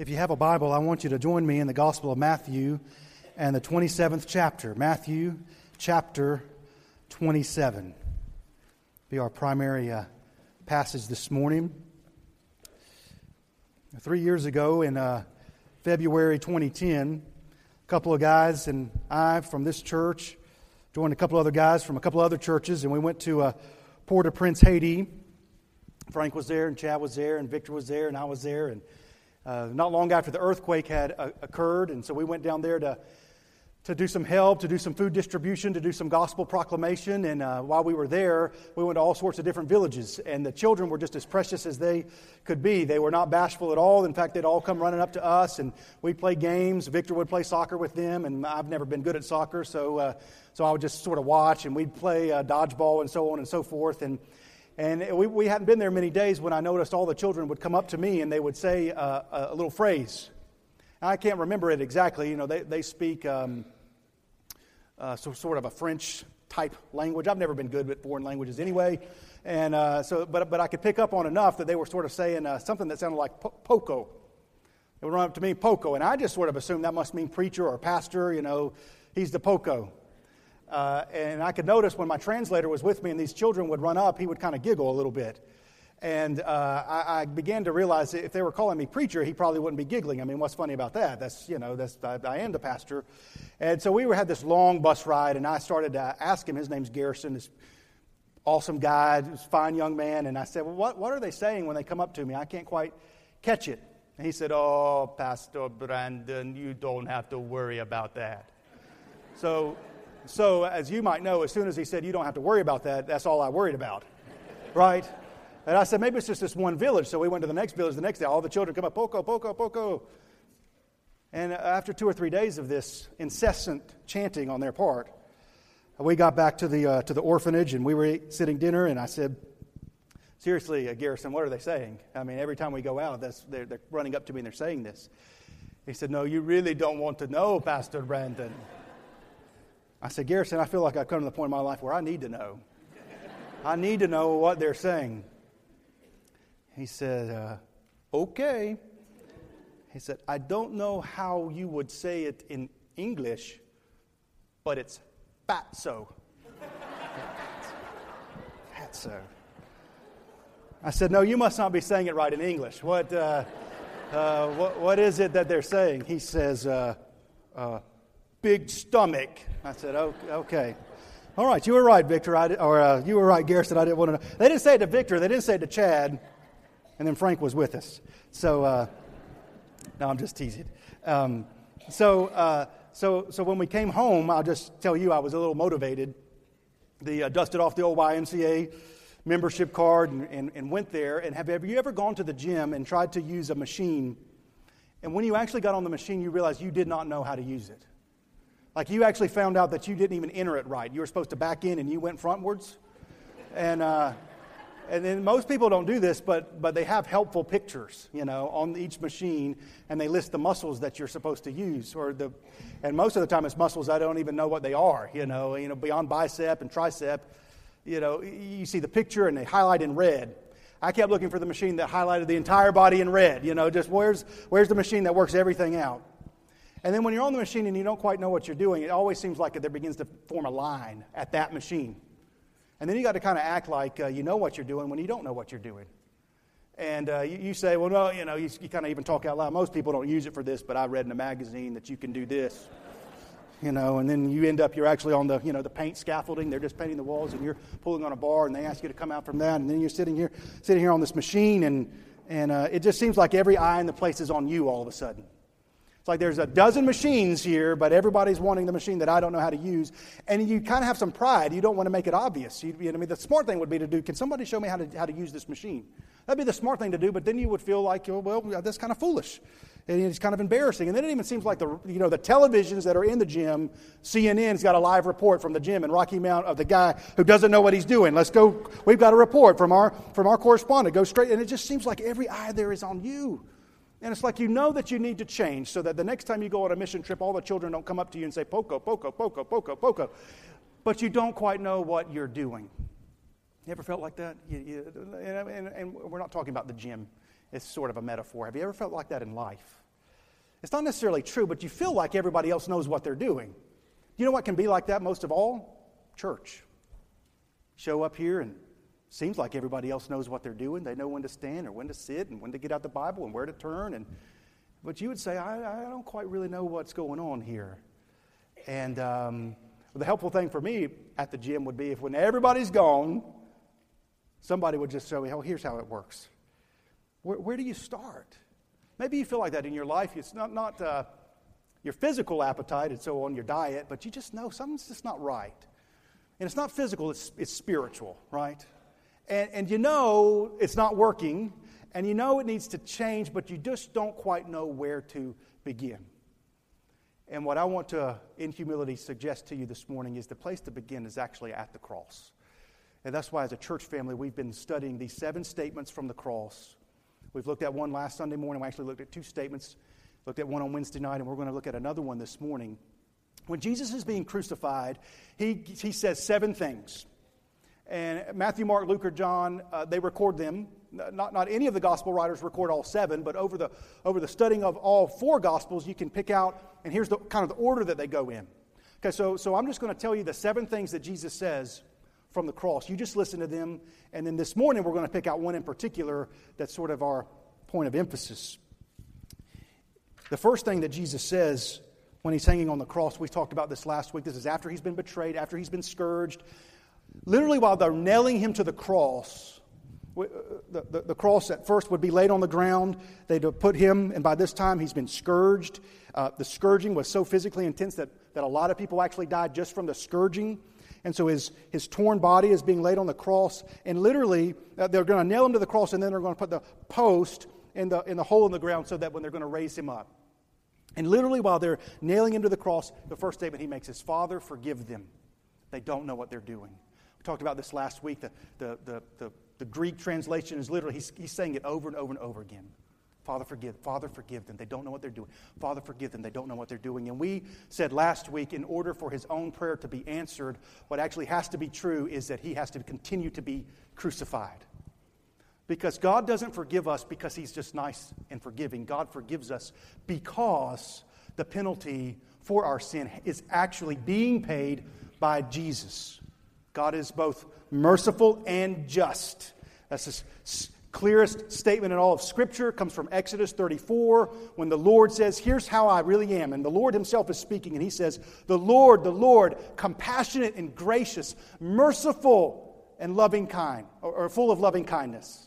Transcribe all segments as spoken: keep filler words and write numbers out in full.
If you have a Bible, I want you to join me in the Gospel of Matthew and the twenty-seventh chapter. Matthew chapter twenty-seven. Be our primary uh, passage this morning. Three years ago in uh, February twenty ten, a couple of guys and I from this church joined a couple other guys from a couple other churches, and we went to uh, Port-au-Prince, Haiti. Frank was there, and Chad was there, and Victor was there, and I was there. And uh, not long after the earthquake had uh, occurred, and so we went down there to to do some help, to do some food distribution, to do some gospel proclamation. And uh, while we were there, we went to all sorts of different villages. And the children were just as precious as they could be. They were not bashful at all. In fact, they'd all come running up to us, and we'd play games. Victor would play soccer with them, and I've never been good at soccer, so uh, so I would just sort of watch, and we'd play uh, dodgeball and so on and so forth. And And we, we hadn't been there many days when I noticed all the children would come up to me and they would say uh, a little phrase. I can't remember it exactly. You know, they, they speak um, uh, so, sort of a French-type language. I've never been good with foreign languages anyway. and uh, so, But but I could pick up on enough that they were sort of saying uh, something that sounded like po- poco. They would run up to me, poco. And I just sort of assumed that must mean preacher or pastor. You know, he's the poco. Uh, and I could notice when my translator was with me and these children would run up, he would kind of giggle a little bit. And uh, I, I began to realize that if they were calling me preacher, he probably wouldn't be giggling. I mean, what's funny about that? That's, you know, that's I, I am the pastor. And so we were, had this long bus ride, and I started to ask him. His name's Garrison, this awesome guy, this fine young man. And I said, well, what, what are they saying when they come up to me? I can't quite catch it. And he said, oh, Pastor Brandon, you don't have to worry about that. So... So, as you might know, as soon as he said, you don't have to worry about that, that's all I worried about, right? And I said, maybe it's just this one village. So we went to the next village the next day. All the children come up, poco, poco, poco. And after two or three days of this incessant chanting on their part, we got back to the uh, to the orphanage, and we were sitting dinner, and I said, seriously, uh, Garrison, what are they saying? I mean, every time we go out, that's they're, they're running up to me and they're saying this. He said, no, you really don't want to know, Pastor Brandon. I said, Garrison, I feel like I've come to the point in my life where I need to know. I need to know what they're saying. He said, uh, okay. He said, I don't know how you would say it in English, but it's fatso. Fatso. I said, no, you must not be saying it right in English. What, uh, uh, what, what is it that they're saying? He says, uh, uh, big stomach. I said, oh, okay. All right, you were right, Victor. I did, or uh, you were right, Garrison. I didn't want to know. They didn't say it to Victor. They didn't say it to Chad. And then Frank was with us. So, uh, no, I'm just teasing. Um, so, uh, so, so when we came home, I'll just tell you I was a little motivated. The uh, dusted off the old Y M C A membership card and, and, and went there. And have, have you ever gone to the gym and tried to use a machine? And when you actually got on the machine, you realized you did not know how to use it. Like, you actually found out that you didn't even enter it right. You were supposed to back in, and you went frontwards. And uh, and then most people don't do this, but but they have helpful pictures, you know, on each machine, and they list the muscles that you're supposed to use. Or the, and most of the time it's muscles I don't even know what they are, you know, you know, beyond bicep and tricep. You know, you see the picture, and they highlight in red. I kept looking for the machine that highlighted the entire body in red, you know, just where's where's the machine that works everything out? And then when you're on the machine and you don't quite know what you're doing, it always seems like there begins to form a line at that machine. And then you got to kind of act like uh, you know what you're doing when you don't know what you're doing. And uh, you, you say, well, no, you know, you, you kind of even talk out loud. Most people don't use it for this, but I read in a magazine that you can do this. You know, and then you end up, you're actually on the, you know, the paint scaffolding. They're just painting the walls, and you're pulling on a bar, and they ask you to come out from that. And then you're sitting here, sitting here on this machine, and, and uh, it just seems like every eye in the place is on you all of a sudden. It's like there's a dozen machines here, but everybody's wanting the machine that I don't know how to use. And you kind of have some pride. You don't want to make it obvious. You, you know, I mean, the smart thing would be to do, can somebody show me how to how to use this machine? That'd be the smart thing to do, but then you would feel like, well, that's kind of foolish. And it's kind of embarrassing. And then it even seems like the you know the televisions that are in the gym, C N N's got a live report from the gym in Rocky Mount of the guy who doesn't know what he's doing. Let's go. We've got a report from our from our correspondent. Go straight. And it just seems like every eye there is on you. And it's like you know that you need to change so that the next time you go on a mission trip, all the children don't come up to you and say, poco, poco, poco, poco, poco. But you don't quite know what you're doing. You ever felt like that? You, you, and, and, and we're not talking about the gym. It's sort of a metaphor. Have you ever felt like that in life? It's not necessarily true, but you feel like everybody else knows what they're doing. You know what can be like that most of all? Church. Show up here and seems like everybody else knows what they're doing. They know when to stand or when to sit and when to get out the Bible and where to turn. And but you would say, I, I don't quite really know what's going on here. And um, the helpful thing for me at the gym would be if when everybody's gone, somebody would just say, oh, here's how it works. Where, where do you start? Maybe you feel like that in your life. It's not, not uh, your physical appetite and so on, your diet, but you just know something's just not right. And it's not physical, it's it's spiritual, right? And, and you know it's not working, and you know it needs to change, but you just don't quite know where to begin. And what I want to, in humility, suggest to you this morning is the place to begin is actually at the cross. And that's why as a church family, we've been studying these seven statements from the cross. We've looked at one last Sunday morning. We actually looked at two statements, looked at one on Wednesday night, and we're going to look at another one this morning. When Jesus is being crucified, he he says seven things. And Matthew, Mark, Luke, or John, uh, they record them. Not not any of the gospel writers record all seven, but over the over the studying of all four gospels, you can pick out, and here's the kind of the order that they go in. Okay, so so I'm just going to tell you the seven things that Jesus says from the cross. You just listen to them, and then this morning we're going to pick out one in particular that's sort of our point of emphasis. The first thing that Jesus says when he's hanging on the cross, we talked about this last week. This is after he's been betrayed, after he's been scourged. Literally while they're nailing him to the cross, the, the, the cross at first would be laid on the ground. They'd put him, and by this time he's been scourged. Uh, the scourging was so physically intense that, that a lot of people actually died just from the scourging. And so his, his torn body is being laid on the cross. And literally, uh, they're going to nail him to the cross, and then they're going to put the post in the, in the hole in the ground so that when they're going to raise him up. And literally while they're nailing him to the cross, the first statement he makes is, Father, forgive them. They don't know what they're doing. We talked about this last week. The, the, the, the, the Greek translation is literally, he's, he's saying it over and over and over again. Father, forgive. Father, forgive them. They don't know what they're doing. Father, forgive them. They don't know what they're doing. And we said last week, in order for his own prayer to be answered, what actually has to be true is that he has to continue to be crucified. Because God doesn't forgive us because he's just nice and forgiving. God forgives us because the penalty for our sin is actually being paid by Jesus. God is both merciful and just. That's his clearest statement in all of Scripture. It comes from Exodus thirty-four, when the Lord says, here's how I really am. And the Lord himself is speaking, and he says, the Lord, the Lord, compassionate and gracious, merciful and loving kind, or, or full of loving kindness,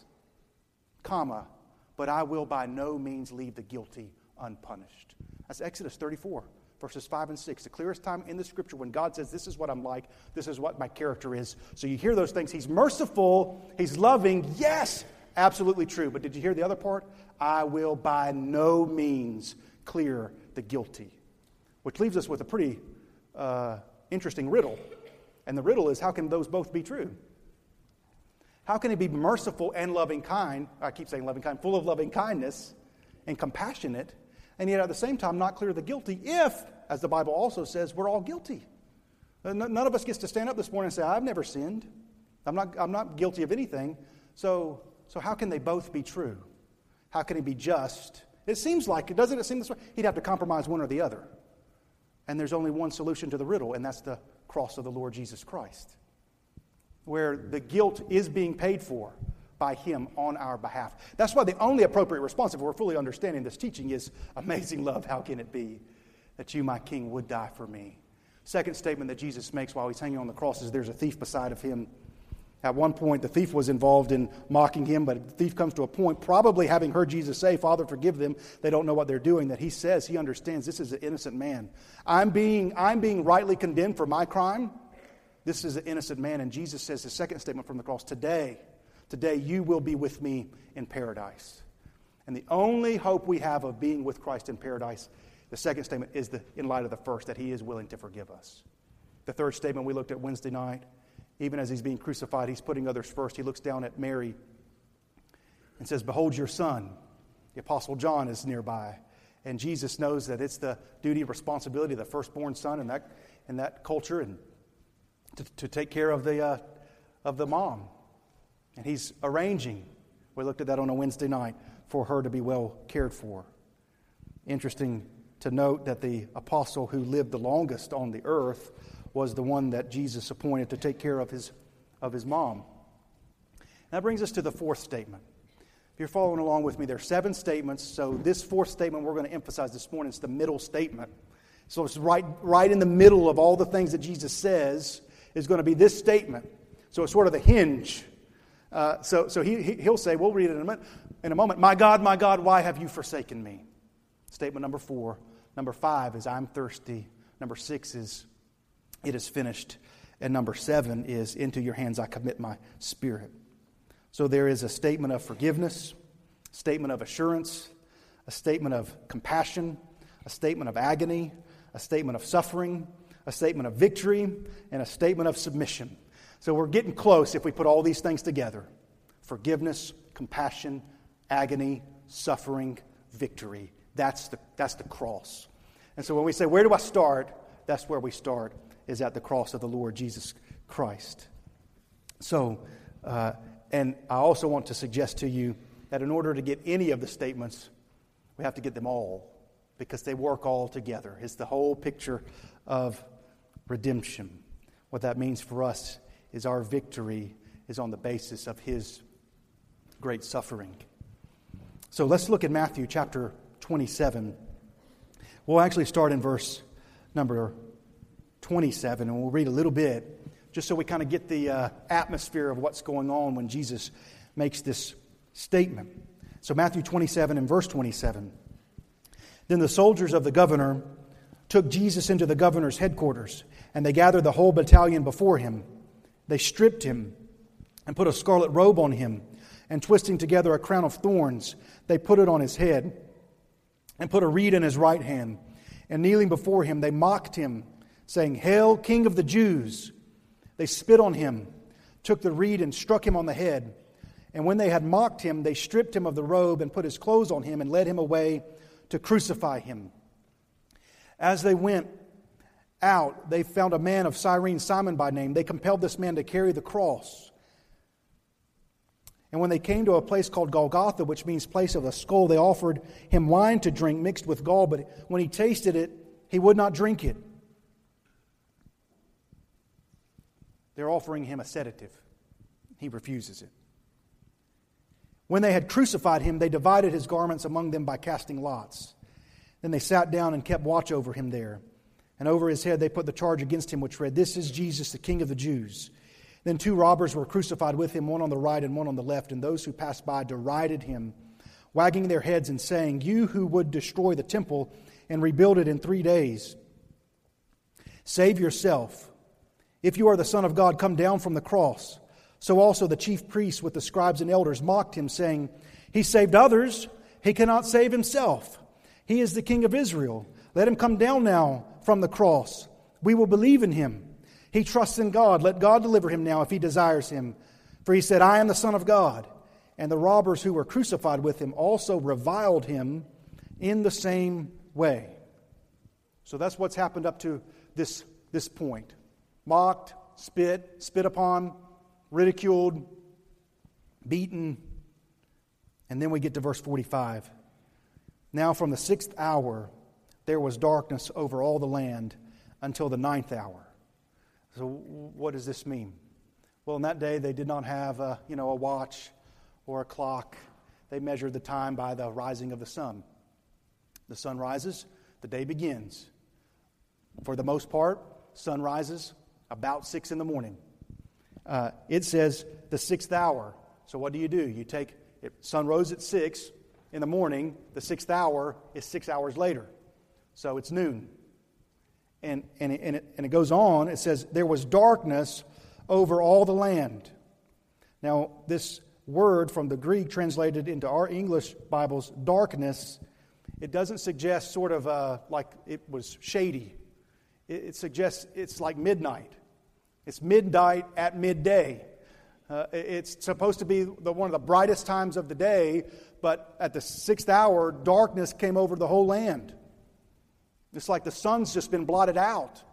comma, but I will by no means leave the guilty unpunished. That's Exodus thirty-four. Verses five and six, the clearest time in the Scripture when God says, this is what I'm like, this is what my character is. So you hear those things. He's merciful, he's loving, yes, absolutely true. But did you hear the other part? I will by no means clear the guilty. Which leaves us with a pretty uh, interesting riddle. And the riddle is, how can those both be true? How can he be merciful and loving kind, I keep saying loving kind, full of loving kindness and compassionate, and yet at the same time not clear the guilty if, as the Bible also says, we're all guilty. None of us gets to stand up this morning and say, I've never sinned. I'm not, I'm not guilty of anything. So, so how can they both be true? How can he be just? It seems like, it doesn't it seem this way? He'd have to compromise one or the other. And there's only one solution to the riddle, and that's the cross of the Lord Jesus Christ, where the guilt is being paid for by him on our behalf. That's why the only appropriate response, if we're fully understanding this teaching, is amazing love. How can it be that you, my King, would die for me? Second statement that Jesus makes while he's hanging on the cross is there's a thief beside of him. At one point, the thief was involved in mocking him, but the thief comes to a point, probably having heard Jesus say, Father, forgive them, they don't know what they're doing, that he says, he understands this is an innocent man. I'm being, I'm being rightly condemned for my crime. This is an innocent man. And Jesus says the second statement from the cross, today, Today you will be with me in paradise. And the only hope we have of being with Christ in paradise, the second statement is the, in light of the first, that he is willing to forgive us. The third statement we looked at Wednesday night, even as he's being crucified, he's putting others first. He looks down at Mary and says, behold your son. The Apostle John is nearby. And Jesus knows that it's the duty and responsibility of the firstborn son in that, in that culture and to, to take care of the, uh, of the mom. And he's arranging, we looked at that on a Wednesday night, for her to be well cared for. Interesting to note that the apostle who lived the longest on the earth was the one that Jesus appointed to take care of his of his mom. That brings us to the fourth statement. If you're following along with me, there are seven statements. So this fourth statement we're going to emphasize this morning is the middle statement. So it's right, right in the middle of all the things that Jesus says is going to be this statement. So it's sort of the hinge. Uh, so so he, he, he'll say, we'll read it in a, minute, in a moment, "My God, my God, why have you forsaken me?" Statement number four. Number five is, "I'm thirsty." Number six is, "It is finished." And number seven is, "Into your hands I commit my spirit." So there is a statement of forgiveness, a statement of assurance, a statement of compassion, a statement of agony, a statement of suffering, a statement of victory, and a statement of submission. So we're getting close if we put all these things together. Forgiveness, compassion, agony, suffering, victory. That's the, that's the cross. And so when we say, where do I start? That's where we start, is at the cross of the Lord Jesus Christ. So, uh, And I also want to suggest to you that in order to get any of the statements, we have to get them all, because they work all together. It's the whole picture of redemption. What that means for us is our victory is on the basis of his great suffering. So let's look at Matthew chapter twenty-seven. We'll actually start in verse number twenty-seven, and we'll read a little bit, just so we kind of get the uh, atmosphere of what's going on when Jesus makes this statement. So Matthew twenty-seven and verse twenty-seven. "Then the soldiers of the governor took Jesus into the governor's headquarters, and they gathered the whole battalion before him. They stripped him and put a scarlet robe on him, and twisting together a crown of thorns, they put it on his head and put a reed in his right hand. And kneeling before him, they mocked him, saying, 'Hail, King of the Jews!' They spit on him, took the reed and struck him on the head. And when they had mocked him, they stripped him of the robe and put his clothes on him and led him away to crucify him. As they went out, they found a man of Cyrene, Simon by name. They compelled this man to carry the cross. And when they came to a place called Golgotha, which means place of the skull, they offered him wine to drink mixed with gall. But when he tasted it, he would not drink it." They're offering him a sedative. He refuses it. "When they had crucified him, they divided his garments among them by casting lots. Then they sat down and kept watch over him there. And over his head they put the charge against him, which read, 'This is Jesus, the King of the Jews.' Then two robbers were crucified with him, one on the right and one on the left. And those who passed by derided him, wagging their heads and saying, 'You who would destroy the temple and rebuild it in three days, save yourself. If you are the Son of God, come down from the cross.' So also the chief priests with the scribes and elders mocked him, saying, 'He saved others. He cannot save himself. He is the King of Israel. Let him come down now from the cross. We will believe in him. He trusts in God. Let God deliver him now if he desires him. For he said, I am the Son of God.' And the robbers who were crucified with him also reviled him in the same way." So that's what's happened up to this, this point. Mocked, spit, spit upon, ridiculed, beaten. And then we get to verse forty-five. "Now from the sixth hour there was darkness over all the land until the ninth hour." So what does this mean? Well, in that day they did not have a, you know, a watch or a clock. They measured the time by the rising of the sun. The sun rises, the day begins. For the most part, sun rises about six in the morning. Uh, it says the sixth hour. So what do you do? You take it, sun rose at six in the morning. The sixth hour is six hours later. So it's noon. And, and, it, and, it, and it goes on. It says there was darkness over all the land. Now this word from the Greek translated into our English Bibles, darkness, it doesn't suggest sort of uh, like it was shady. It suggests it's like midnight. It's midnight at midday. Uh, it's supposed to be the, one of the brightest times of the day, but at the sixth hour, darkness came over the whole land. It's like the sun's just been blotted out.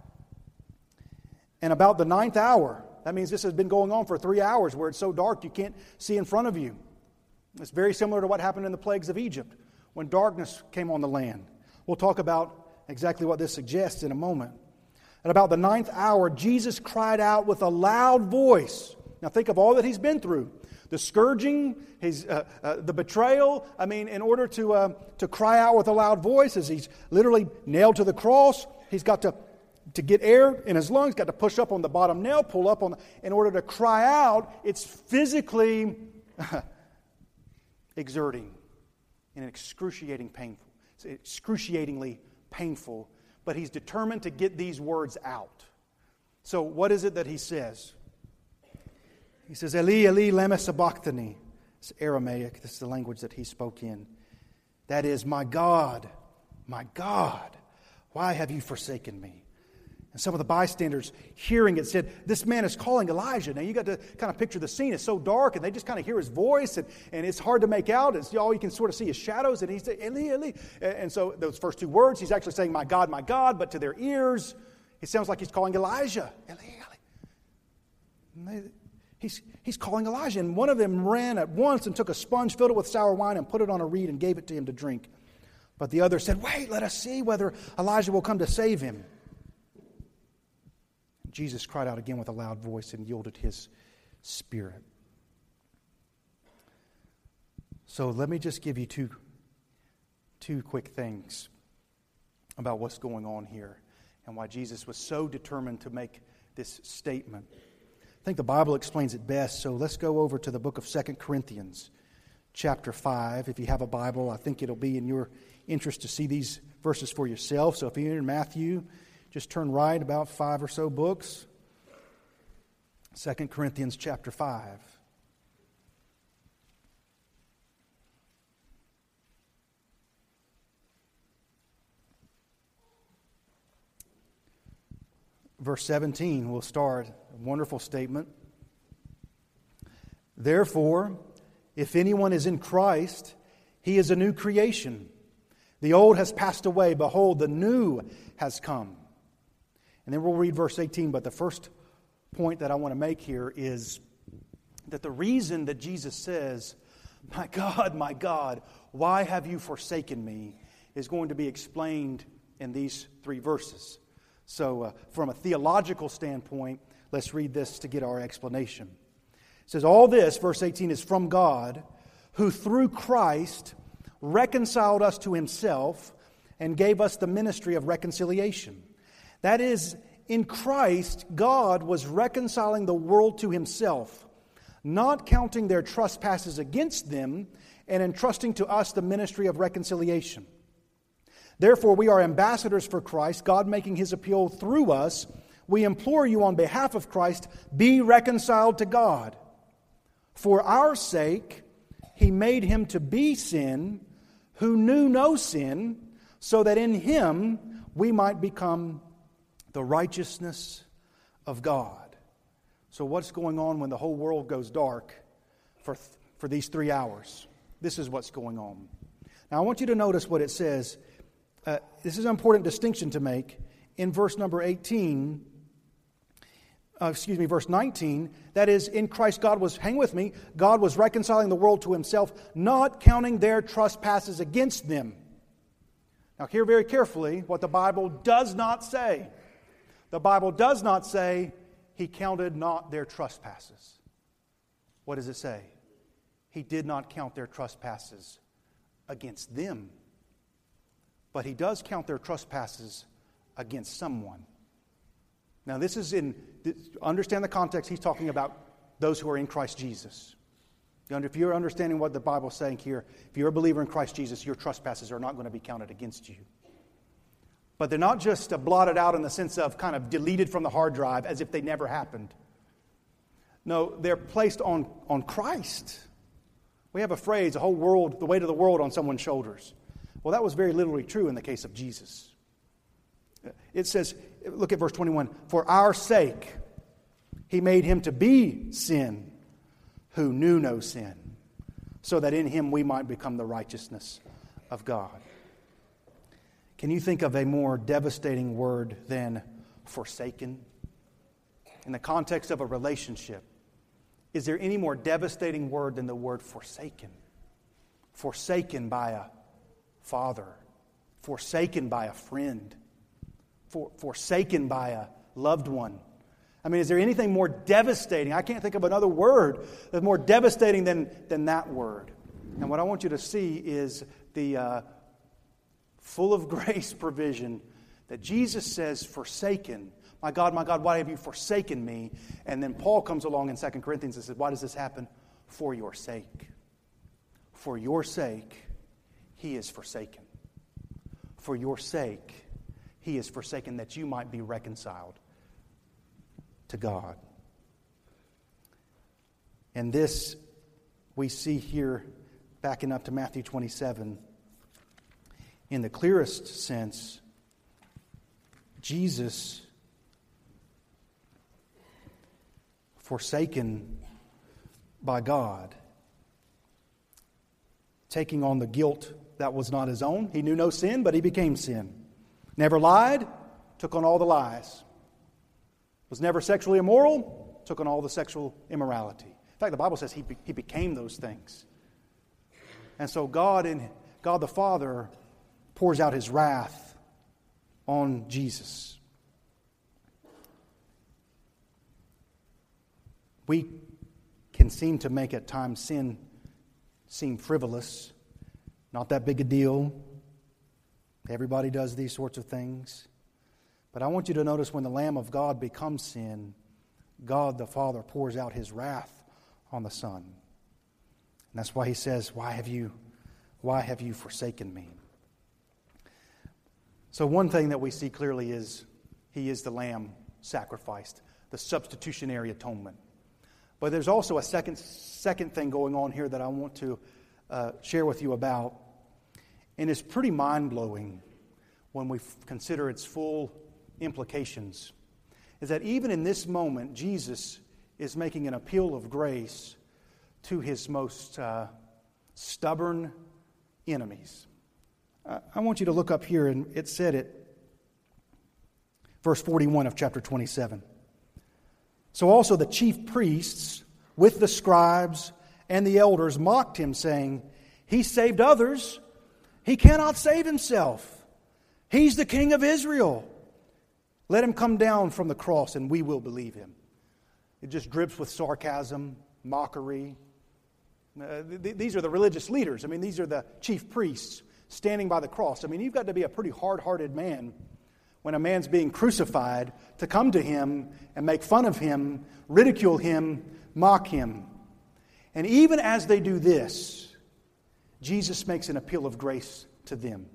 And about the ninth hour, that means this has been going on for three hours where it's so dark you can't see in front of you. It's very similar to what happened in the plagues of Egypt when darkness came on the land. We'll talk about exactly what this suggests in a moment. At about the ninth hour, Jesus cried out with a loud voice. Now think of all that he's been through. The scourging, his, uh, uh, the betrayal. I mean, in order to uh, to cry out with a loud voice, as he's literally nailed to the cross, he's got to, to get air in his lungs, got to push up on the bottom nail, pull up on the, in order to cry out. It's physically exerting and excruciating painful. It's excruciatingly painful, but he's determined to get these words out. So what is it that he says? He says, Eli, Eli, lama sabachthani. It's Aramaic. This is the language that he spoke in. That is, my God, my God, why have you forsaken me? And some of the bystanders hearing it said, this man is calling Elijah. Now you got to kind of picture the scene. It's so dark, and they just kind of hear his voice, and, and it's hard to make out. It's, all you can sort of see is shadows, and he said, Eli, Eli. And so those first two words, he's actually saying, my God, my God, but to their ears, it sounds like he's calling Elijah. Eli, Eli. And they, he's, he's calling Elijah. And one of them ran at once and took a sponge, filled it with sour wine, and put it on a reed and gave it to him to drink. But the other said, wait, let us see whether Elijah will come to save him. Jesus cried out again with a loud voice and yielded his spirit. So let me just give you two, two quick things about what's going on here and why Jesus was so determined to make this statement. I think the Bible explains it best, so let's go over to the book of Second Corinthians, chapter five. If you have a Bible, I think it'll be in your interest to see these verses for yourself. So if you're in Matthew, just turn right about five or so books. Second Corinthians chapter five. Verse seventeen, we'll start. A wonderful statement. Therefore, if anyone is in Christ, he is a new creation. The old has passed away. Behold, the new has come. And then we'll read verse eighteen, but the first point that I want to make here is that the reason that Jesus says, my God, my God, why have you forsaken me, is going to be explained in these three verses. So uh, from a theological standpoint, let's read this to get our explanation. It says, all this, verse eighteen, is from God, who through Christ reconciled us to himself and gave us the ministry of reconciliation. That is, in Christ, God was reconciling the world to himself, not counting their trespasses against them, and entrusting to us the ministry of reconciliation. Therefore, we are ambassadors for Christ, God making his appeal through us. We implore you on behalf of Christ, be reconciled to God. For our sake, he made him to be sin, who knew no sin, so that in him we might become the righteousness of God. So what's going on when the whole world goes dark for, th- for these three hours? This is what's going on. Now I want you to notice what it says. Uh, this is an important distinction to make. In verse number eighteen, uh, excuse me, verse nineteen, that is, in Christ God was, hang with me, God was reconciling the world to himself, not counting their trespasses against them. Now hear very carefully what the Bible does not say. The Bible does not say, he counted not their trespasses. What does it say? He did not count their trespasses against them. But he does count their trespasses against someone. Now this is in, understand the context, he's talking about those who are in Christ Jesus. If you're understanding what the Bible's saying here, if you're a believer in Christ Jesus, your trespasses are not going to be counted against you. But they're not just blotted out in the sense of kind of deleted from the hard drive as if they never happened. No, they're placed on, on Christ. We have a phrase, the whole world, the weight of the world on someone's shoulders. Well, that was very literally true in the case of Jesus. It says, look at verse twenty-one, for our sake he made him to be sin who knew no sin, so that in him we might become the righteousness of God. Can you think of a more devastating word than forsaken? In the context of a relationship, is there any more devastating word than the word forsaken? Forsaken by a father, forsaken by a friend, for, forsaken by a loved one. I mean, is there anything more devastating? I can't think of another word that's more devastating than, than that word. And what I want you to see is the uh, full of grace provision that Jesus says, forsaken. My God, my God, why have you forsaken me? And then Paul comes along in Second Corinthians and says, why does this happen? For your sake. For your sake, he is forsaken. For your sake, he is forsaken, that you might be reconciled to God. And this we see here, backing up to Matthew twenty-seven, in the clearest sense, Jesus forsaken by God, taking on the guilt that was not his own. He knew no sin, but he became sin. Never lied, took on all the lies. Was never sexually immoral, took on all the sexual immorality. In fact, the Bible says he, be, he became those things. And so God, in, God the Father pours out his wrath on Jesus. We can seem to make at times sin seem frivolous, not that big a deal. Everybody does these sorts of things. But I want you to notice when the Lamb of God becomes sin, God the Father pours out his wrath on the Son. And that's why he says, why have you, why have you forsaken me? So one thing that we see clearly is he is the Lamb sacrificed, the substitutionary atonement. But there's also a second second thing going on here that I want to uh, share with you about. And it's pretty mind-blowing when we f- consider its full implications, is that even in this moment, Jesus is making an appeal of grace to his most uh, stubborn enemies. I-, I want you to look up here, and it said it, verse forty-one of chapter twenty-seven. So also the chief priests with the scribes and the elders mocked him, saying, he saved others, he cannot save himself. He's the King of Israel. Let him come down from the cross and we will believe him. It just drips with sarcasm, mockery. Uh, th- these are the religious leaders. I mean, these are the chief priests standing by the cross. I mean, you've got to be a pretty hard-hearted man when a man's being crucified to come to him and make fun of him, ridicule him, mock him. And even as they do this, Jesus makes an appeal of grace to them.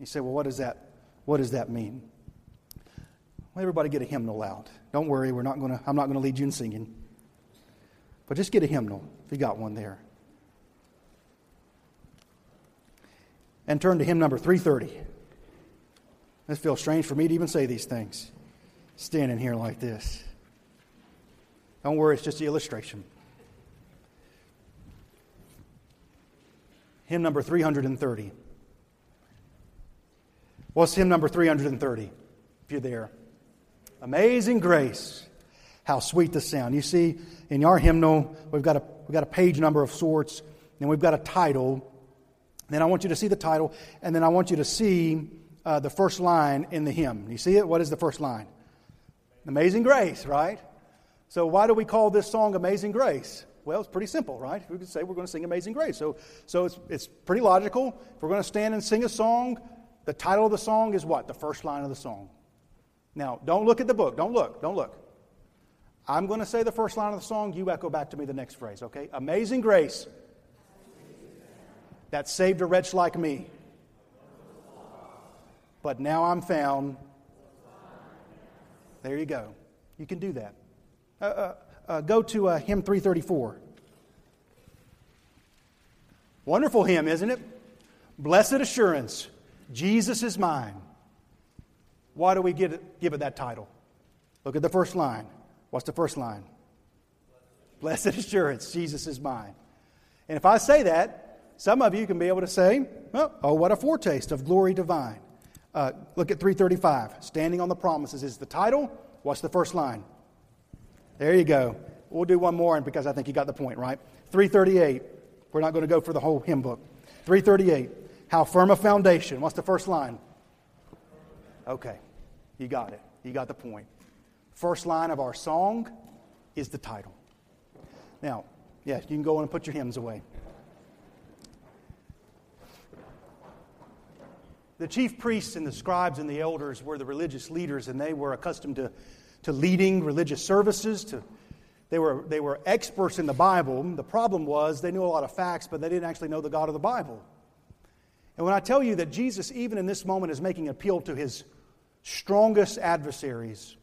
You say, well, what does that, what does that mean? Well, everybody get a hymnal out. Don't worry, we're not gonna, I'm not going to lead you in singing. But just get a hymnal, if you got one there. And turn to hymn number three thirty. This feels strange for me to even say these things, standing here like this. Don't worry, it's just the illustration. Hymn number three thirty. What's hymn number three thirty? If you're there. Amazing grace, how sweet the sound. You see, in our hymnal, we've got a we've got a page number of sorts, and we've got a title. Then I want you to see the title, and then I want you to see uh, the first line in the hymn. You see it? What is the first line? Amazing grace, right? So why do we call this song Amazing Grace? Well, it's pretty simple, right? We could say we're going to sing Amazing Grace. So so it's it's pretty logical. If we're going to stand and sing a song, the title of the song is what? The first line of the song. Now, don't look at the book. Don't look. Don't look. I'm going to say the first line of the song. You echo back to me the next phrase, okay? Amazing grace that saved a wretch like me. But now I'm found. There you go. You can do that. Uh, uh, uh, go to uh, hymn three thirty-four. Wonderful hymn, isn't it? Blessed assurance, Jesus is mine. Why do we give it, give it that title? Look at the first line. What's the first line? Blessed assurance, Jesus is mine. And if I say that, some of you can be able to say, oh, oh what a foretaste of glory divine. Uh, look at three thirty-five. Standing on the promises is the title. What's the first line? There you go. We'll do one more because I think you got the point, right? three thirty-eight. We're not going to go for the whole hymn book. three thirty-eight. How firm a foundation. What's the first line? Okay, you got it. You got the point. First line of our song is the title. Now, yeah, you can go and put your hymns away. The chief priests and the scribes and the elders were the religious leaders, and they were accustomed to, to leading religious services. To, they were, they were experts in the Bible. The problem was they knew a lot of facts, but they didn't actually know the God of the Bible. And when I tell you that Jesus, even in this moment, is making an appeal to his strongest adversaries,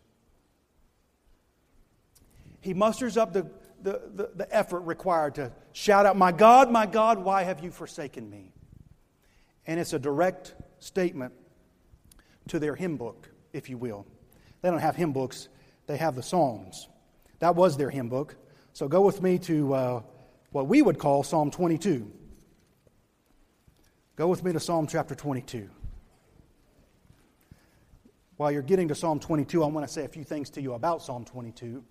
he musters up the, the, the, the effort required to shout out, "My God, my God, why have you forsaken me?" And it's a direct statement to their hymn book, if you will. They don't have hymn books, they have the Psalms. That was their hymn book. So go with me to uh, what we would call Psalm twenty-two. Go with me to Psalm chapter twenty-two. While you're getting to Psalm twenty-two, I want to say a few things to you about Psalm twenty-two.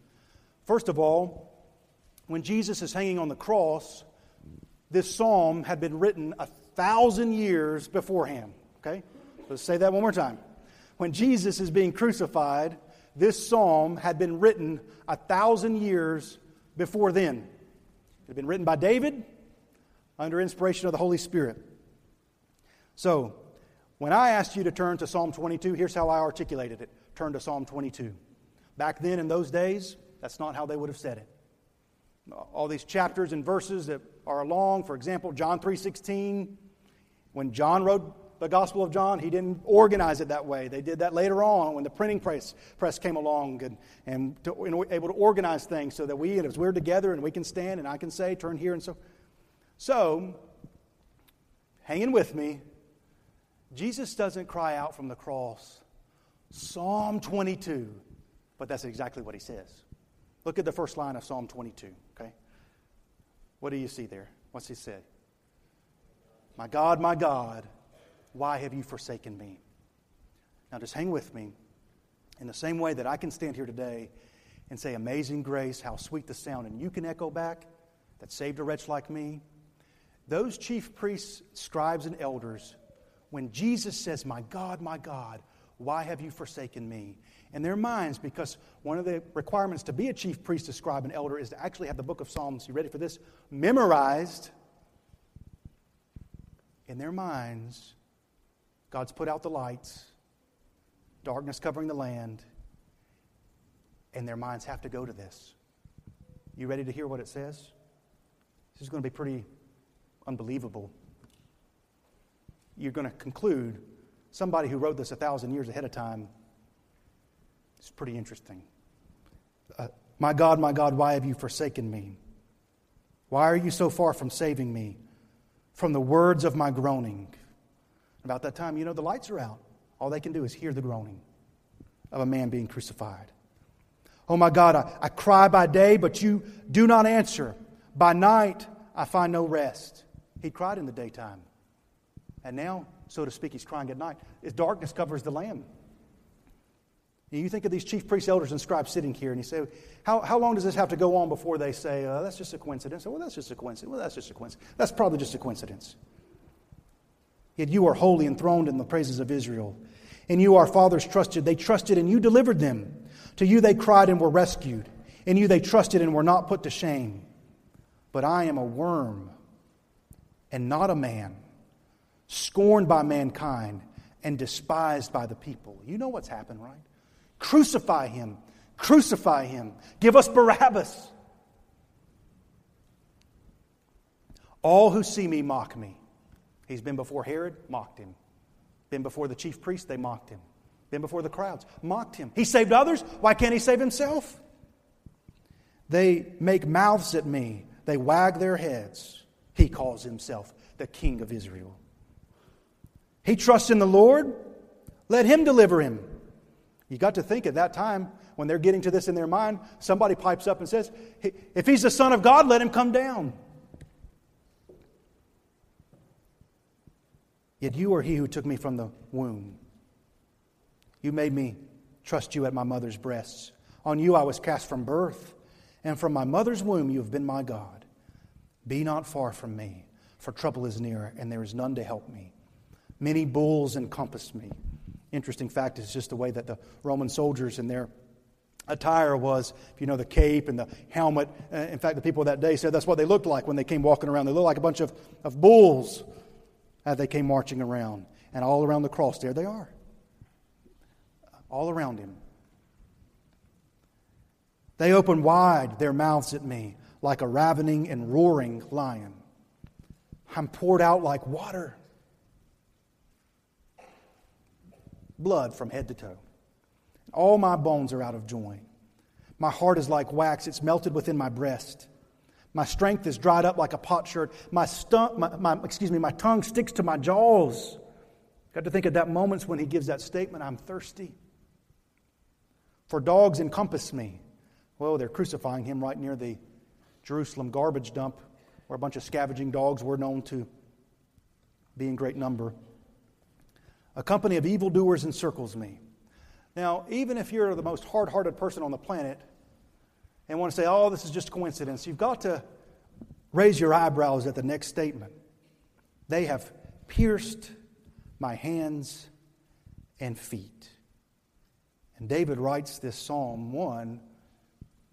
First of all, when Jesus is hanging on the cross, this psalm had been written a thousand years beforehand. Okay? Let's say that one more time. When Jesus is being crucified, this psalm had been written a thousand years before then. It had been written by David under inspiration of the Holy Spirit. So, when I asked you to turn to Psalm twenty-two, here's how I articulated it. Turn to Psalm twenty-two. Back then, in those days, that's not how they would have said it. All these chapters and verses that are long, for example, John three sixteen. When John wrote the Gospel of John, he didn't organize it that way. They did that later on when the printing press, press came along and, and, to, and able to organize things so that we, and as we're together and we can stand and I can say, turn here and so. So, hanging with me, Jesus doesn't cry out from the cross, Psalm twenty-two, but that's exactly what he says. Look at the first line of Psalm twenty-two, okay? What do you see there? What's he said? "My God, my God, why have you forsaken me?" Now just hang with me. In the same way that I can stand here today and say, "Amazing grace, how sweet the sound," and you can echo back, "that saved a wretch like me," those chief priests, scribes, and elders, when Jesus says, "My God, my God, why have you forsaken me?" in their minds, because one of the requirements to be a chief priest, a scribe, and elder is to actually have the book of Psalms, you ready for this, memorized. In their minds, God's put out the lights, darkness covering the land, and their minds have to go to this. You ready to hear what it says? This is going to be pretty unbelievable. You're going to conclude somebody who wrote this a thousand years ahead of time. It's pretty interesting. Uh, "My God, my God, why have you forsaken me? Why are you so far from saving me? From the words of my groaning." About that time, you know, the lights are out. All they can do is hear the groaning of a man being crucified. "Oh my God, I, I cry by day, but you do not answer. By night, I find no rest." He cried in the daytime. And now, so to speak, he's crying at night. His darkness covers the land. You think of these chief priests, elders, and scribes sitting here, and you say, how, how long does this have to go on before they say, uh, that's just a coincidence? Well, that's just a coincidence. Well, that's just a coincidence. That's probably just a coincidence. "Yet you are holy, enthroned in the praises of Israel. And you, our fathers, trusted. They trusted, and you delivered them. To you they cried and were rescued. In you they trusted and were not put to shame. But I am a worm and not a man, scorned by mankind and despised by the people." You know what's happened, right? Crucify him. Crucify him. Give us Barabbas. "All who see me mock me." He's been before Herod, mocked him. Been before the chief priests, they mocked him. Been before the crowds, mocked him. He saved others, why can't he save himself? "They make mouths at me. They wag their heads." He calls himself the King of Israel. "He trusts in the Lord. Let him deliver him." You got to think at that time, when they're getting to this in their mind, somebody pipes up and says, "If he's the Son of God, let him come down." "Yet you are he who took me from the womb. You made me trust you at my mother's breasts. On you I was cast from birth, and from my mother's womb you have been my God. Be not far from me, for trouble is near, and there is none to help me. Many bulls encompassed me. Interesting fact is just the way that the Roman soldiers in their attire was, if you know, the cape and the helmet. In fact, the people of that day said that's what they looked like when they came walking around. They looked like a bunch of, of bulls as they came marching around. And all around the cross, there they are. All around him. They opened wide their mouths at me like a ravening and roaring lion. I'm poured out like water. Blood from head to toe. All my bones are out of joint. My heart is like wax. It's melted within my breast. My strength is dried up like a potsherd. My, stump, my, my, excuse me, my tongue sticks to my jaws. Got to think of that moments when he gives that statement, I'm thirsty. For dogs encompass me. Well, they're crucifying him right near the Jerusalem garbage dump where a bunch of scavenging dogs were known to be in great number. A company of evildoers encircles me. Now, even if you're the most hard-hearted person on the planet and want to say, oh, this is just coincidence, you've got to raise your eyebrows at the next statement. They have pierced my hands and feet. And David writes this Psalm one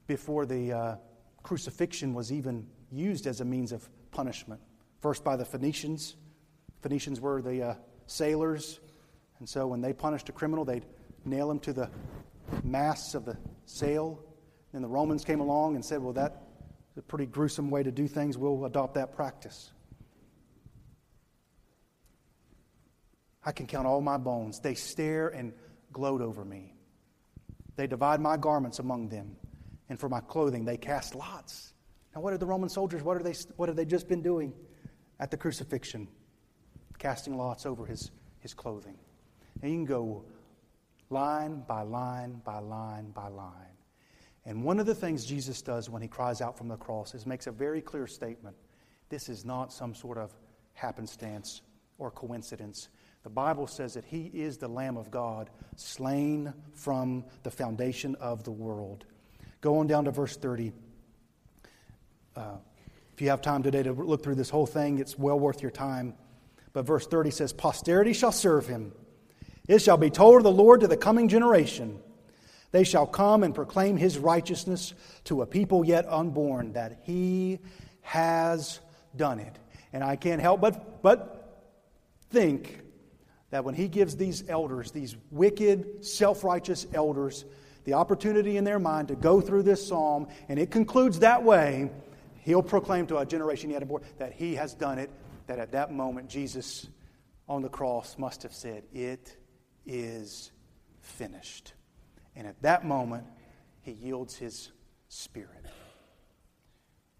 before the uh, crucifixion was even used as a means of punishment. First by the Phoenicians. Phoenicians were the uh, sailors. And so when they punished a criminal, they'd nail him to the masts of the sail. And the Romans came along and said, well, that's a pretty gruesome way to do things. We'll adopt that practice. I can count all my bones. They stare and gloat over me. They divide my garments among them. And for my clothing, they cast lots. Now, what are the Roman soldiers? What are they? What have they just been doing at the crucifixion? Casting lots over his, his clothing. And you can go line by line by line by line. And one of the things Jesus does when he cries out from the cross is makes a very clear statement. This is not some sort of happenstance or coincidence. The Bible says that he is the Lamb of God, slain from the foundation of the world. Go on down to verse thirty. Uh, if you have time today to look through this whole thing, it's well worth your time. But verse thirty says, posterity shall serve him. It shall be told of the Lord to the coming generation. They shall come and proclaim his righteousness to a people yet unborn, that he has done it. And I can't help but, but think that when he gives these elders, these wicked, self-righteous elders, the opportunity in their mind to go through this psalm, and it concludes that way, he'll proclaim to a generation yet unborn that he has done it, that at that moment Jesus on the cross must have said, it is finished. And at that moment, he yields his spirit.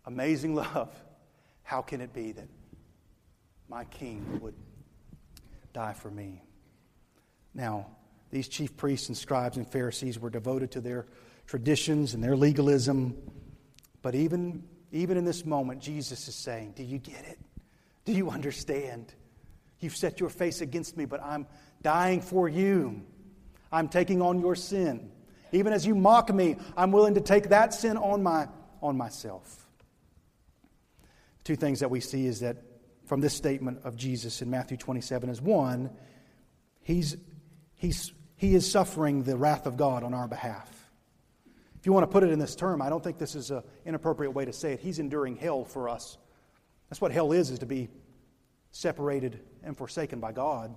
Amazing love. How can it be that my king would die for me? Now, these chief priests and scribes and Pharisees were devoted to their traditions and their legalism. But even, even in this moment, Jesus is saying, do you get it? Do you understand? You've set your face against me, but I'm dying for you. I'm taking on your sin. Even as you mock me, I'm willing to take that sin on my on myself. Two things that we see is that from this statement of Jesus in Matthew twenty-seven is one, he's He's, he is suffering the wrath of God on our behalf. If you want to put it in this term, I don't think this is an inappropriate way to say it. He's enduring hell for us. That's what hell is, is to be separated and forsaken by God.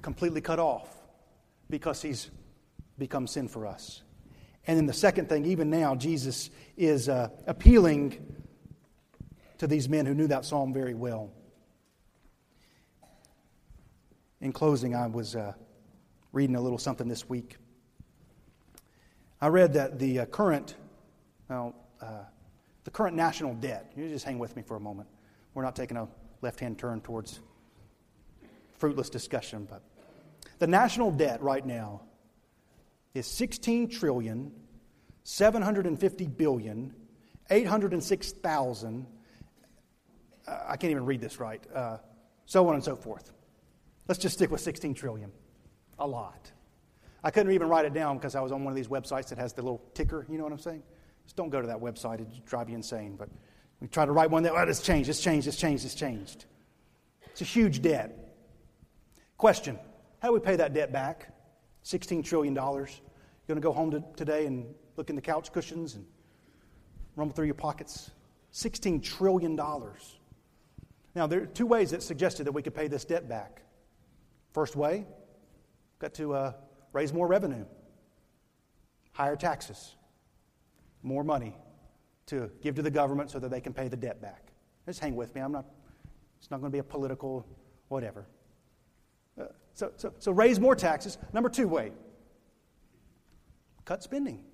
Completely cut off because he's become sin for us. And then the second thing, even now, Jesus is uh, appealing to these men who knew that psalm very well. In closing, I was uh, reading a little something this week. I read that the uh, current, well, uh, the current national debt. You just hang with me for a moment. We're not taking a left-hand turn towards fruitless discussion, but the national debt right now is sixteen trillion, seven hundred and fifty billion, eight hundred and six thousand. Uh, I can't even read this right. Uh, so on and so forth. Let's just stick with sixteen trillion. A lot. I couldn't even write it down because I was on one of these websites that has the little ticker. You know what I'm saying? Just don't go to that website. It'll drive you insane. But we try to write one that, oh, it's changed, it's changed, it's changed, it's changed. It's a huge debt. Question, how do we pay that debt back? sixteen trillion dollars. You're going to go home to, today and look in the couch cushions and rumble through your pockets. sixteen trillion dollars. Now, there are two ways that suggested that we could pay this debt back. First way, got to uh, raise more revenue, higher taxes, more money to give to the government so that they can pay the debt back. Just hang with me. I'm not. It's not going to be a political whatever. Uh, so, so, so raise more taxes. Number two way, cut spending.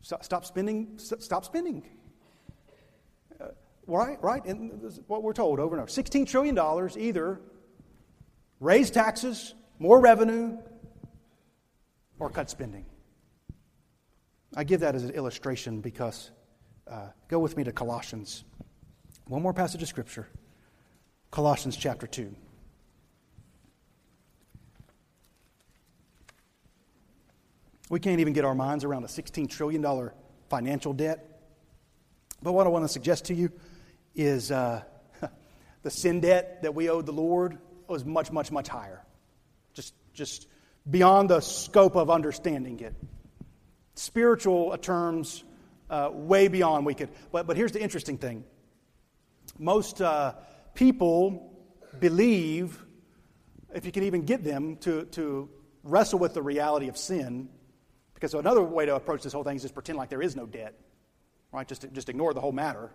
Stop, stop spending. Stop spending. Uh, right, right. And this is what we're told over and over. sixteen trillion dollars either raise taxes, more revenue, or cut spending. I give that as an illustration because, uh, go with me to Colossians. One more passage of Scripture. Colossians chapter two. We can't even get our minds around a sixteen trillion dollars financial debt. But what I want to suggest to you is uh, the sin debt that we owed the Lord was much, much, much higher. Just, just beyond the scope of understanding it. Spiritual terms, uh, way beyond we could. But, but here's the interesting thing. Most uh, people believe, if you can even get them to, to wrestle with the reality of sin, because another way to approach this whole thing is just pretend like there is no debt, right? Just just ignore the whole matter.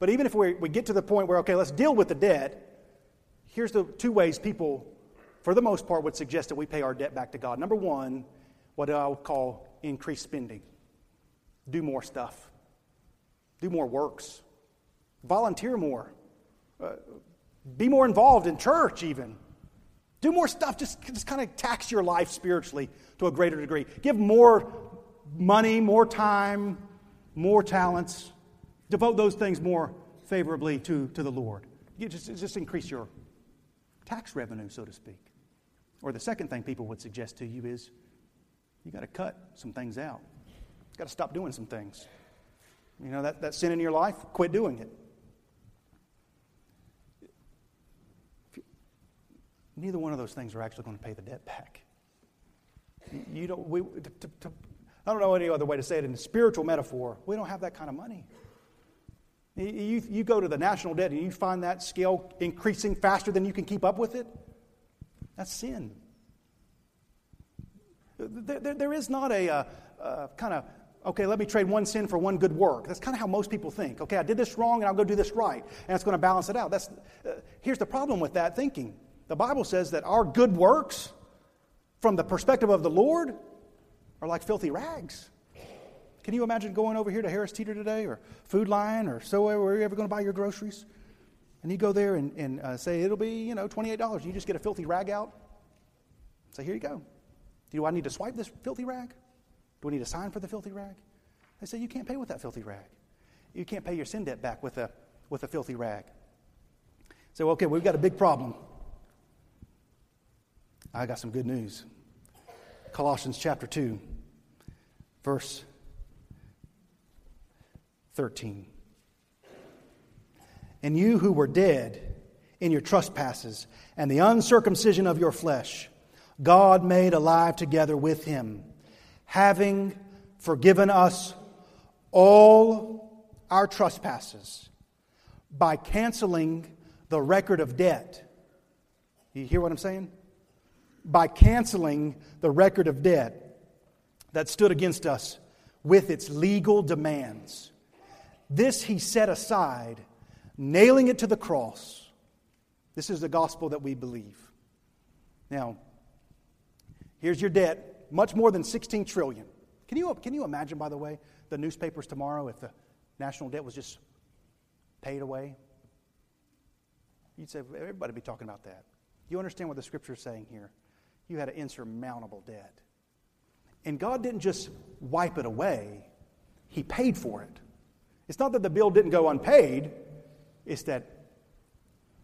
But even if we we get to the point where, okay, let's deal with the debt, here's the two ways people, for the most part, would suggest that we pay our debt back to God. Number one, what I would call increased spending. Do more stuff. Do more works. Volunteer more. Uh, be more involved in church even. Do more stuff. Just, just kind of tax your life spiritually to a greater degree. Give more money, more time, more talents. Devote those things more favorably to, to the Lord. You just, just increase your tax revenue, so to speak. Or the second thing people would suggest to you is you got to cut some things out. You got to stop doing some things. You know, that, that sin in your life, quit doing it. Neither one of those things are actually going to pay the debt back. You don't. We, to, to, to, I don't know any other way to say it in a spiritual metaphor. We don't have that kind of money. You, you go to the national debt and you find that scale increasing faster than you can keep up with it. That's sin. There, there, there is not a, a, a kind of, okay, let me trade one sin for one good work. That's kind of how most people think. Okay, I did this wrong and I'll go do this right. And it's going to balance it out. That's uh, here's the problem with that thinking. The Bible says that our good works, from the perspective of the Lord, are like filthy rags. Can you imagine going over here to Harris Teeter today or Food Lion or so where you're ever going to buy your groceries? And you go there and, and uh, say, it'll be, you know, twenty-eight dollars. And you just get a filthy rag out. Say, here you go. Do I need to swipe this filthy rag? Do we need a sign for the filthy rag? They say, you can't pay with that filthy rag. You can't pay your sin debt back with a, with a filthy rag. So, okay, we've got a big problem. I got some good news. Colossians chapter two, verse thirteen. And you who were dead in your trespasses and the uncircumcision of your flesh, God made alive together with him, having forgiven us all our trespasses by canceling the record of debt. You hear what I'm saying? By canceling the record of debt that stood against us with its legal demands. This he set aside, nailing it to the cross. This is the gospel that we believe. Now, here's your debt, much more than sixteen trillion dollars. Can you, can you imagine, by the way, the newspapers tomorrow if the national debt was just paid away? You'd say, everybody would be talking about that. You understand what the Scripture is saying here. You had an insurmountable debt. And God didn't just wipe it away. He paid for it. It's not that the bill didn't go unpaid. It's that,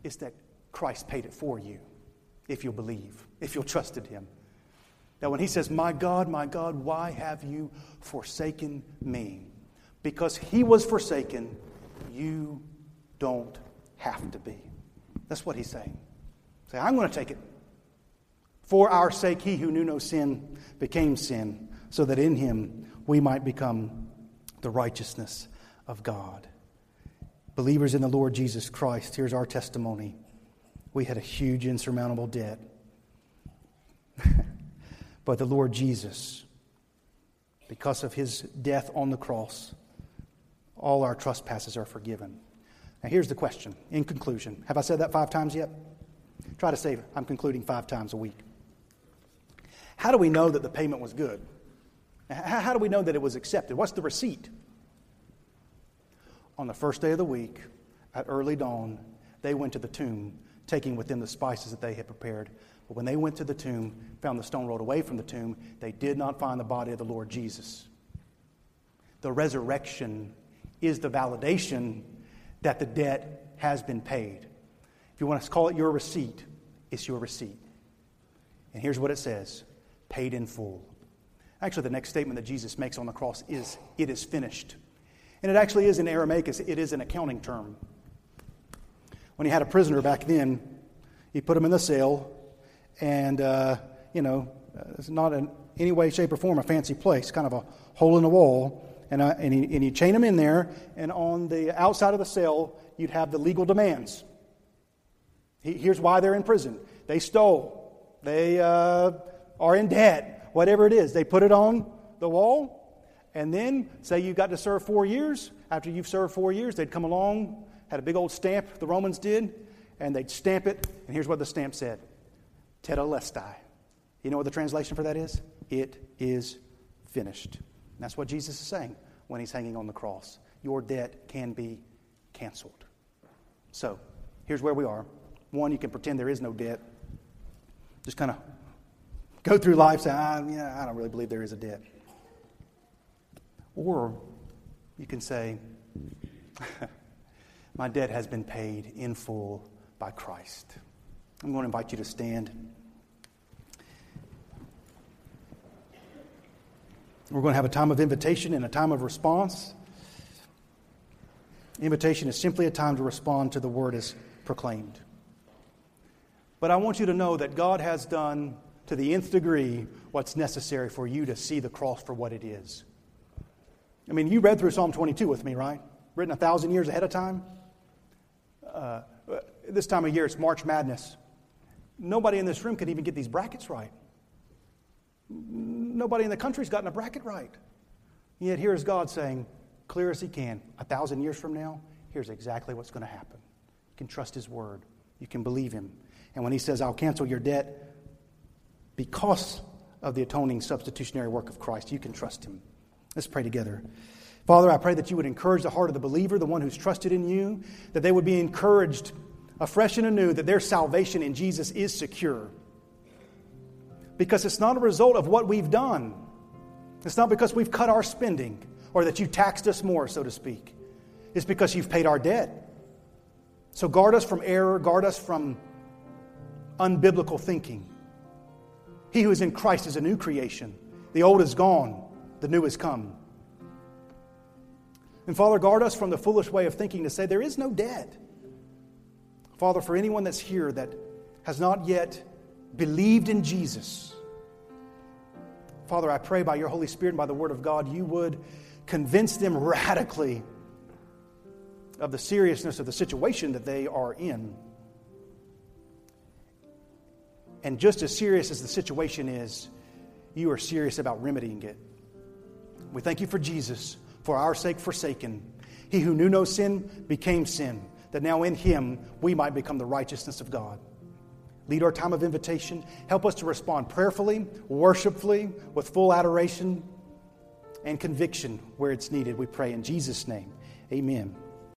it's that Christ paid it for you, if you'll believe, if you'll trust in him. Now when he says, my God, my God, why have you forsaken me? Because he was forsaken, you don't have to be. That's what he's saying. Say, I'm going to take it. For our sake, he who knew no sin became sin, so that in him we might become the righteousness of God. Believers in the Lord Jesus Christ, here's our testimony. We had a huge, insurmountable debt. But the Lord Jesus, because of his death on the cross, all our trespasses are forgiven. Now here's the question, in conclusion. Have I said that five times yet? Try to save it. I'm concluding five times a week. How do we know that the payment was good? How do we know that it was accepted? What's the receipt? On the first day of the week, at early dawn, they went to the tomb, taking with them the spices that they had prepared. But when they went to the tomb, found the stone rolled away from the tomb, they did not find the body of the Lord Jesus. The resurrection is the validation that the debt has been paid. If you want to call it your receipt, it's your receipt. And here's what it says, paid in full. Actually, the next statement that Jesus makes on the cross is, it is finished. And it actually is in Aramaic, it is an accounting term. When he had a prisoner back then, he put him in the cell, and, uh, you know, it's not in any way, shape, or form a fancy place, kind of a hole in the wall, and, uh, and, he, and he'd chain him in there, and on the outside of the cell, you'd have the legal demands. He, here's why they're in prison. They stole. They uh, are in debt. Whatever it is, they put it on the wall. And then, say you got to serve four years. After you've served four years, they'd come along, had a big old stamp, the Romans did, and they'd stamp it. And here's what the stamp said, Tetelestai. You know what the translation for that is? It is finished. And that's what Jesus is saying when he's hanging on the cross. Your debt can be canceled. So, here's where we are. One, you can pretend there is no debt. Just kind of go through life saying, I, you know, I don't really believe there is a debt. Or you can say, my debt has been paid in full by Christ. I'm going to invite you to stand. We're going to have a time of invitation and a time of response. Invitation is simply a time to respond to the word as proclaimed. But I want you to know that God has done to the nth degree what's necessary for you to see the cross for what it is. I mean, you read through Psalm twenty-two with me, right? Written a thousand years ahead of time. Uh, this time of year, it's March Madness. Nobody in this room could even get these brackets right. Nobody in the country's gotten a bracket right. Yet here is God saying, clear as he can, a thousand years from now, here's exactly what's going to happen. You can trust his word. You can believe him. And when he says, I'll cancel your debt because of the atoning substitutionary work of Christ, you can trust him. Let's pray together. Father, I pray that you would encourage the heart of the believer, the one who's trusted in you, that they would be encouraged afresh and anew that their salvation in Jesus is secure. Because it's not a result of what we've done. It's not because we've cut our spending or that you taxed us more, so to speak. It's because you've paid our debt. So guard us from error, guard us from unbiblical thinking. He who is in Christ is a new creation. The old is gone, the new is come. And Father, guard us from the foolish way of thinking to say there is no debt. Father, for anyone that's here that has not yet believed in Jesus, Father, I pray by your Holy Spirit and by the Word of God, you would convince them radically of the seriousness of the situation that they are in. And just as serious as the situation is, you are serious about remedying it. We thank you for Jesus, for our sake forsaken. He who knew no sin became sin, that now in him we might become the righteousness of God. Lead our time of invitation. Help us to respond prayerfully, worshipfully, with full adoration and conviction where it's needed. We pray in Jesus' name. Amen.